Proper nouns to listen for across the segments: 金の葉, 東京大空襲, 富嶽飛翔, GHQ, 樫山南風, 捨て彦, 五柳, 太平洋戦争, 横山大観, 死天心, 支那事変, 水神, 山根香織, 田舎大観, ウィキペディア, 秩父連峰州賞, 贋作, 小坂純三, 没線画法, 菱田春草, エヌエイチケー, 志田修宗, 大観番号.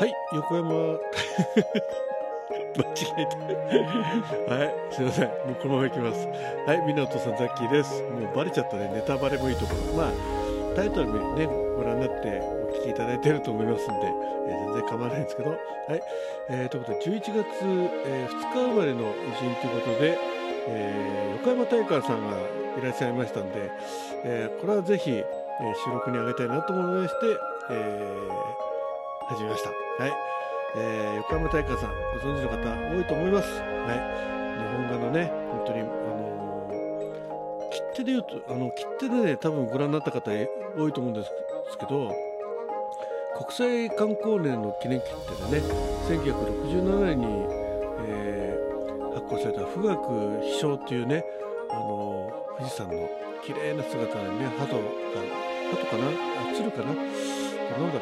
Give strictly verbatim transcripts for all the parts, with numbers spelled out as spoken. はい、横山間違えたはい、すいません、もうこのままいきます。はい、港さんザッキーです。もうバレちゃったね、ネタバレもいいところ。まあタイトルもね、ご覧になってお聞きいただいてると思いますんで、えー、全然構わないんですけど、はい、えー、ということでじゅういちがつ、えー、ふつか生まれの偉人ということで、えー、横山大観さんがいらっしゃいましたんで、えー、これはぜひ、えー、収録にあげたいなと思いまして、えー始めました。はい、えー、横山大観さんご存知の方多いと思います。はい、日本画のね、本当にあのー、切手でいうとあの切手でね、多分ご覧になった方多いと思うんですけど、国際観光年の記念切手でね、せんきゅうひゃくろくじゅうななねんに、えー、発行された富嶽飛翔というね、あのー、富士山の綺麗な姿にね、鳩が鳩かな、鶴かな、なんだろ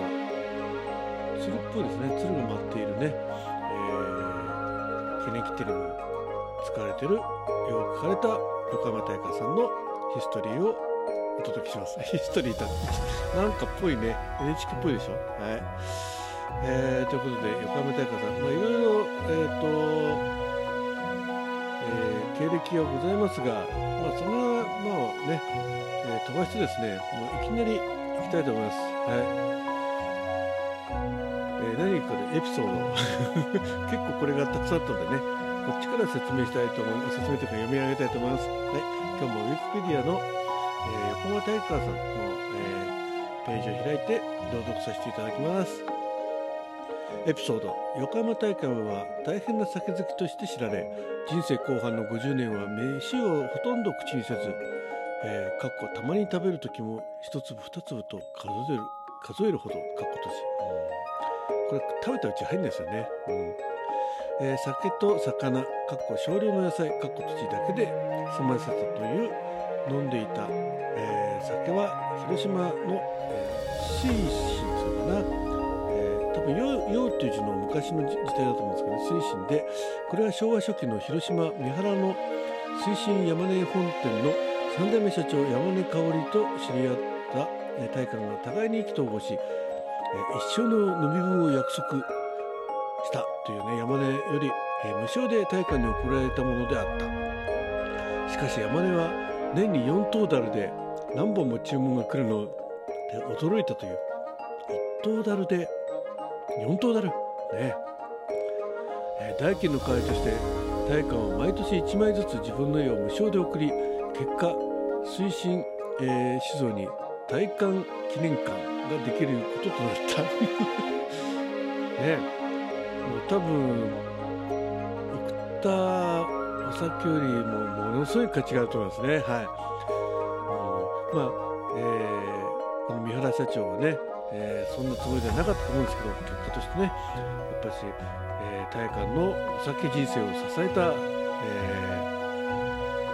う。鶴っぽいですね。鶴が舞っているね、えー、記念切手にも使われている絵を描かれた横山大観さんのヒストリーをお届けします。ヒストリーだなんかっぽいね、エヌエイチケー っぽいでしょ。はい、えー、ということで横山大観さん、まあ、いろいろ、えーとえー、経歴はございますが、まあ、それはまあね、えー、飛ばしてですね、もういきなり行きたいと思います。はい、何かでエピソード結構これがたくさんあったのでね、こっちから説明したいと思います。説明というか読み上げたいと思います。はい、今日もウィキペディアの、えー、横山大観さんの、えー、ページを開いて朗読させていただきます。エピソード。横山大観は大変な酒好きとして知られ、人生後半のごじゅうねんは飯をほとんど口にせず、えー、かっこたまに食べる時も一粒二粒と数える数えるほど、かっことし、これ食べたうち入んないですよね。うん、えー、酒と魚、かっこ少量の野菜、かっこ土だけで済ませたという。飲んでいた、えー、酒は広島の水神さんかな、えー、多分洋という字の昔の時代だと思うんですけど、ね、水神で、これは昭和初期の広島三原の水神山根本店の三代目社長山根香織と知り合った、えー、大観が互いに意気投合し、一生の飲み分を約束したというね、山根より無償で大観に贈られたものであった。しかし山根は年によん頭樽で何本も注文が来るので驚いたという。いっ頭樽でよん頭樽ね。代金の代わりとして大観は毎年いちまいずつ自分の絵を無償で送り、結果水神、えー、酒造に大観記念館ができることとなったね。もう多分送ったお酒よりもものすごい価値があると思いますね。はい、うん、まあ、えー、この三原社長はね、えー、そんなつもりではなかったと思うんですけど、結果としてね、やっぱし、えー、大観のお酒人生を支えた、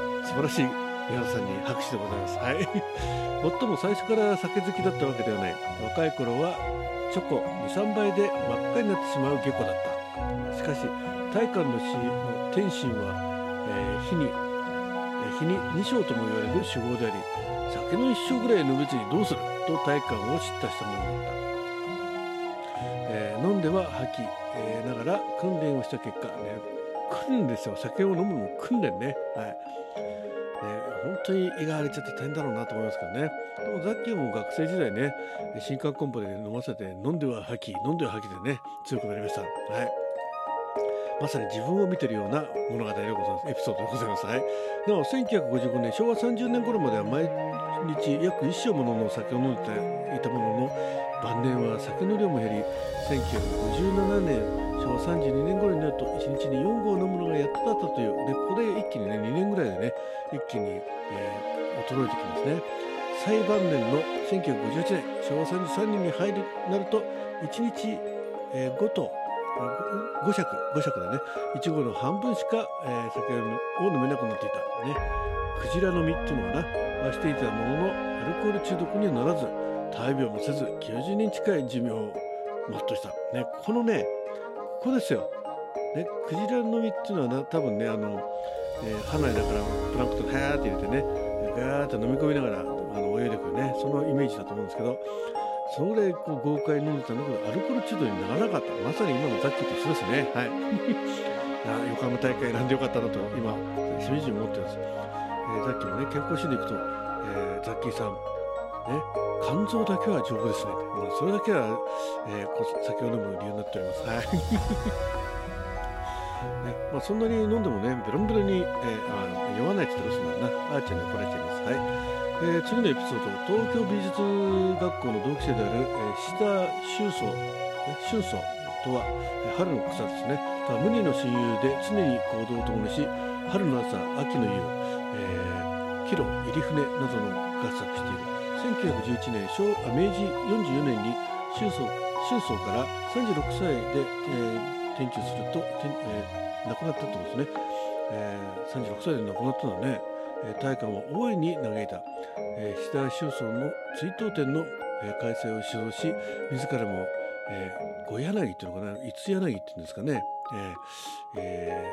えー、素晴らしい三原さんに拍手でございます。はい夫も最初から酒好きだったわけではない。若い頃はチョコに、さんばいで真っ赤になってしまう下戸だった。しかし大観の死の天心は、えー、日に、えー、日に二升とも言われる酒豪であり、酒の一升ぐらいの別にどうすると大観を叱咤したものだった、えー、飲んでは吐き、えー、ながら訓練をした結果ね、訓練ですよ。酒を飲むのも訓練ね。はい、本当に胃が荒れちゃって大変だろうなと思いますけどね。でもザッキーも学生時代ね、新刊コンポで飲ませて、飲んでは吐き飲んでは吐きでね、強くなりました。はい、まさに自分を見てるような物語でございます。エピソードでございます。はい、なおせんきゅうひゃくごじゅうごねん昭和さんじゅうねん頃までは毎日約いっ升ものの酒を飲んでいたものの、晩年は酒の量も減り、せんきゅうひゃくごじゅうななねん昭和さんじゅうにねん頃になるといちにちによん合飲むのがやっとだったという、ね、ここで一気にね、にねんぐらいでね、一気に、えー、衰えてきますね。最晩年のせんきゅうひゃくごじゅうはちねん昭和さんじゅうさんねんに入るなるといちにち、えー、ごとご酌ご酌だね、いち合の半分しか、えー、酒を飲めなくなっていた、ね、クジラ飲みっていうのかな、していたもののアルコール中毒にはならず、大病もせずきゅうじゅうねん近い寿命を全うした、ね、このね、ここですよ、ね、クジラ飲みっていうのはな、多分ね、あの、えー、花井だからプランクトンをはーって入れてね、ガーッと飲み込みながらあの泳いでくるね、そのイメージだと思うんですけど、そのぐらいこう豪快に飲んでたんだけどアルコール中毒にならなかった。まさに今のザッキーと一緒ですね。はいいや横浜大会選んでよかったなと今しみじみ思ってます。えー、ザッキーもね健康診でいくと、えー、ザッキーさんね肝臓だけは丈夫ですね。それだけは、えー、こう酒を飲む理由になっております。はいねまあ、そんなに飲んでもねベロンベロに、えー、あ酔わないって言ってますもんな。あーちゃんに怒られちゃいます。はいえー、次のエピソード、東京美術学校の同期生である、えー、志田修宗修宗とは、えー、春の草ですね。無二の親友で常に行動を共にし、春の朝、秋の夕、えー、キロ、入船などの合作している。せんきゅうひゃくじゅういちねん昭あ明治よんじゅうよねんに修宗からさんじゅうろくさいで、えー転居すると、えー、亡くなったってことですね。えー、さんじゅうろくさいで亡くなったのね。えー、大観は大いに嘆いた。えー、志田修宗の追悼展の、えー、開催を主導し、自らも、えー、五柳っていうのかな、五柳っていうんですかね、えーえ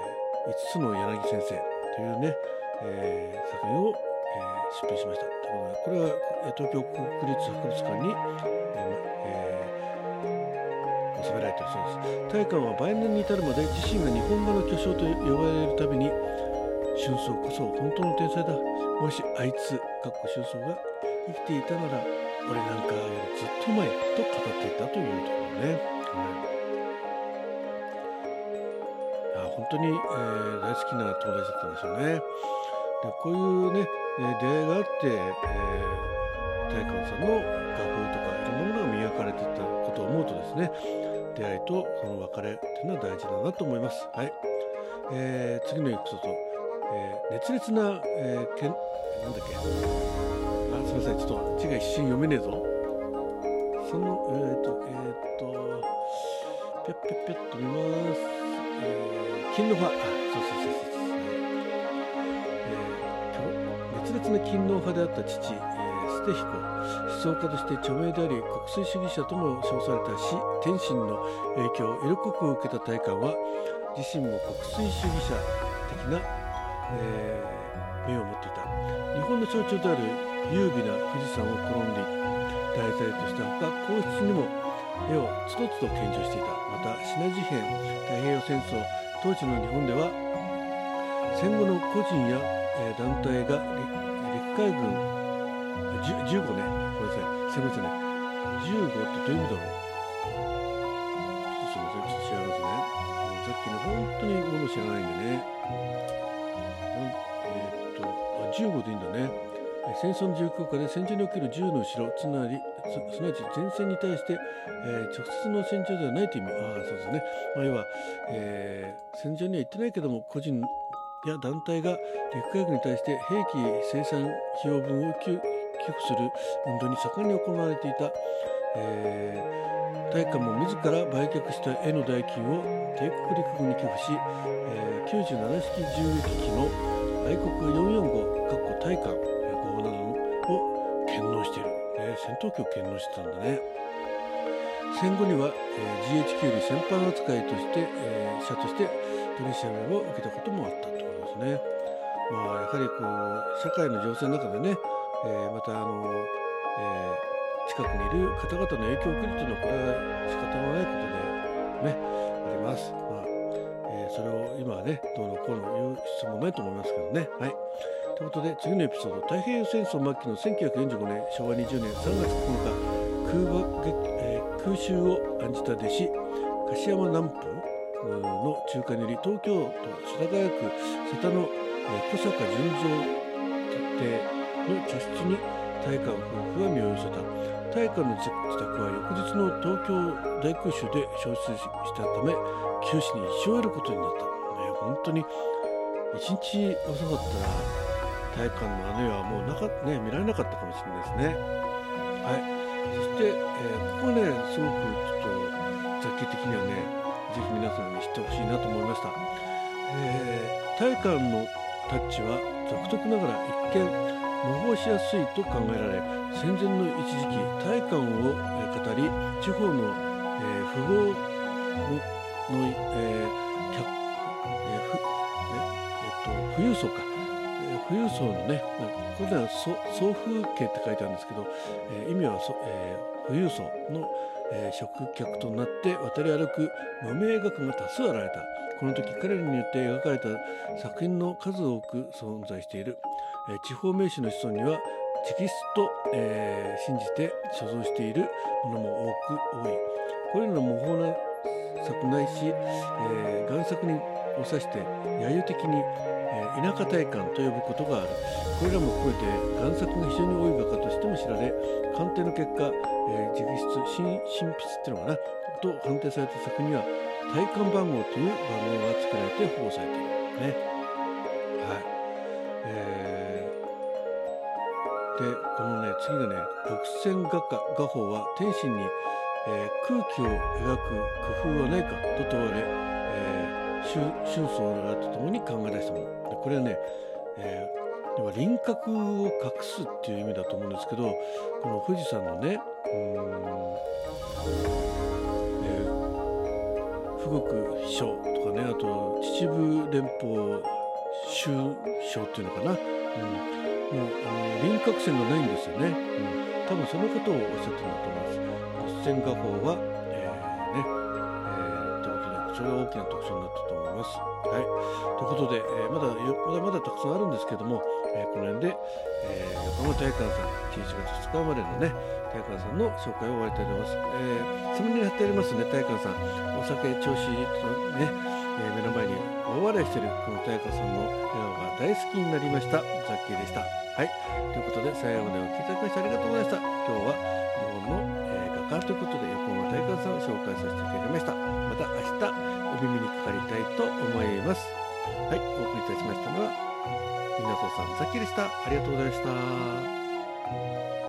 ー、五つの柳先生というね、えー、作品を、えー、出品しました。ところがこれは東京国立博物館に、えー収められているそうです。大観は晩年に至るまで自身が日本画の巨匠と呼ばれるたびに「俊宗こそ本当の天才だ。もしあいつかっこ俊宗が生きていたなら俺なんかよりずっと前」と語っていたというところね。うん、あ本当に、えー、大好きな友達だったんですよね。でこういうね出会いがあって、えー、大観さんの画風とかいろんなものが磨かれていったことを思うとですね、出会いとその別れというのは大事だなと思います。はいえー、次のエピソード、えー、熱烈な、えー、けんなんだっけあすみませんちょっと字が一瞬読めねえぞ。そのえー、っとえー、っとぴょっぴょっぴょっと見ます。えー、金の葉あそうそうそうそうそう、えー、熱烈な金の葉であった父、えー、捨て彦。思想家として著名であり国粋主義者とも称された死天心の影響を色濃く受けた大観は自身も国粋主義者的な、えー、面を持っていた。日本の象徴である優美な富士山を転んで題材としたほか皇室にも絵をつどつど献上していた。また支那事変太平洋戦争当時の日本では戦後の個人や、えー、団体が陸海軍じゅうごねごめんなさい、戦後じゃない。じゅうごってどういう意味だろう。ちょっとすみません、ちょっと調べますね。さっきね、本当に僕も知らないんでね。えー、っと、あ、じゅうごでいいんだね。戦争の自由国家で戦場における銃の後ろ、つまり、すなわち前線に対して、えー、直接の戦場ではないという意味。ああ、そうですね。まあ、要は、えー、戦場には行ってないけども、個人や団体が陸海軍に対して兵器生産費用分を給付寄付する運動に盛んに行われていた。えー、大観も自ら売却した絵の代金を帝国陸軍に寄付し、えー、きゅうじゅうなな式銃撃機の愛国よんひゃくよんじゅうごかっこ大観号などを献納している、えー、戦闘機を献納してたんだね。戦後には、えー、ジーエイチキュー より戦犯扱いとして、えー、社として取り調べを受けたこともあったということですね。まあ、やはりこう社会の情勢の中でね、えー、またあの、えー、近くにいる方々の影響を受けるというのはこれは仕方がないことでねあります。まあえー、それを今はねどうのこうの言う必要もないと思いますけどね。はい。ということで次のエピソード、太平洋戦争末期のせんきゅうひゃくよんじゅうごねん昭和にじゅうねんさんがつここのか空爆、えー、空襲を案じた弟子樫山南風の仲介により東京都世田谷区世田の、えー、小坂純三邸の居室に大観夫婦が身を寄せた。大観の自宅は翌日の東京大空襲で焼失したため九死に一生を得ることになった。ね、本当に一日遅かったら大観のあの世はもうなか、ね、見られなかったかもしれないですね。はい、そして、えー、ここねすごくちょっと雑記的にはねぜひ皆さんに知ってほしいなと思いました。えー、大観のタッチは独特ながら一見模倣しやすいと考えられ、戦前の一時期大観を語り地方の、えー、富豪の、えーえーえー、富裕層か、えー、富裕層のね、これでは総風景って書いてあるんですけど、えー、意味は、えー、富裕層の、えー、食客となって渡り歩く無名画家が多数現れた。この時彼らによって描かれた作品の数多く存在している。えー、地方名士の子孫には直筆と、えー、信じて所蔵しているものも多く多い。これらの模倣な作ないし、えー、贋作にを指して揶揄的に、えー、田舎大観と呼ぶことがある。これらも含めて贋作が非常に多い画家としても知られ、鑑定の結果、えー、直筆神筆っていうのかなと判定された作には大観番号という番号が作られて保護されているね。はい、えー、でこのね次がね「六線画家画法は天心に、えー、空気を描く工夫はないか」と問われ、えー春草らとともに考え出したもので、これはね、えー、輪郭を隠すっていう意味だと思うんですけど、この富士山のねうーん、えー、富国飛翔とかね、あと秩父連峰州賞っていうのかな、うん、もうあの輪郭線がないんですよね、うん、多分そのことをおっしゃってるんだと思います。八線画法は、えーねそれが大きな特徴になったと思います。はい、ということで、えー、まだまだまだたくさんあるんですけども、えー、この辺で、えー、横浜大観さんじゅういちがつふつかまでのね大観さんの紹介を終わりたいと思います。えー、サムネに貼ってありますね大観さん、お酒調子とね、えー、目の前に大笑いしているこの大観さんの笑顔が大好きになりました。ザッキーでした。はい、ということで最後までお聴きいただきましてありがとうございました。今日は日本の、えー、画家ということで横浜大観さんを紹介させていただきました。また明日耳にかかりたいと思います。はい、お送りいたしましたのは、みなとさん、さきでした。ありがとうございました。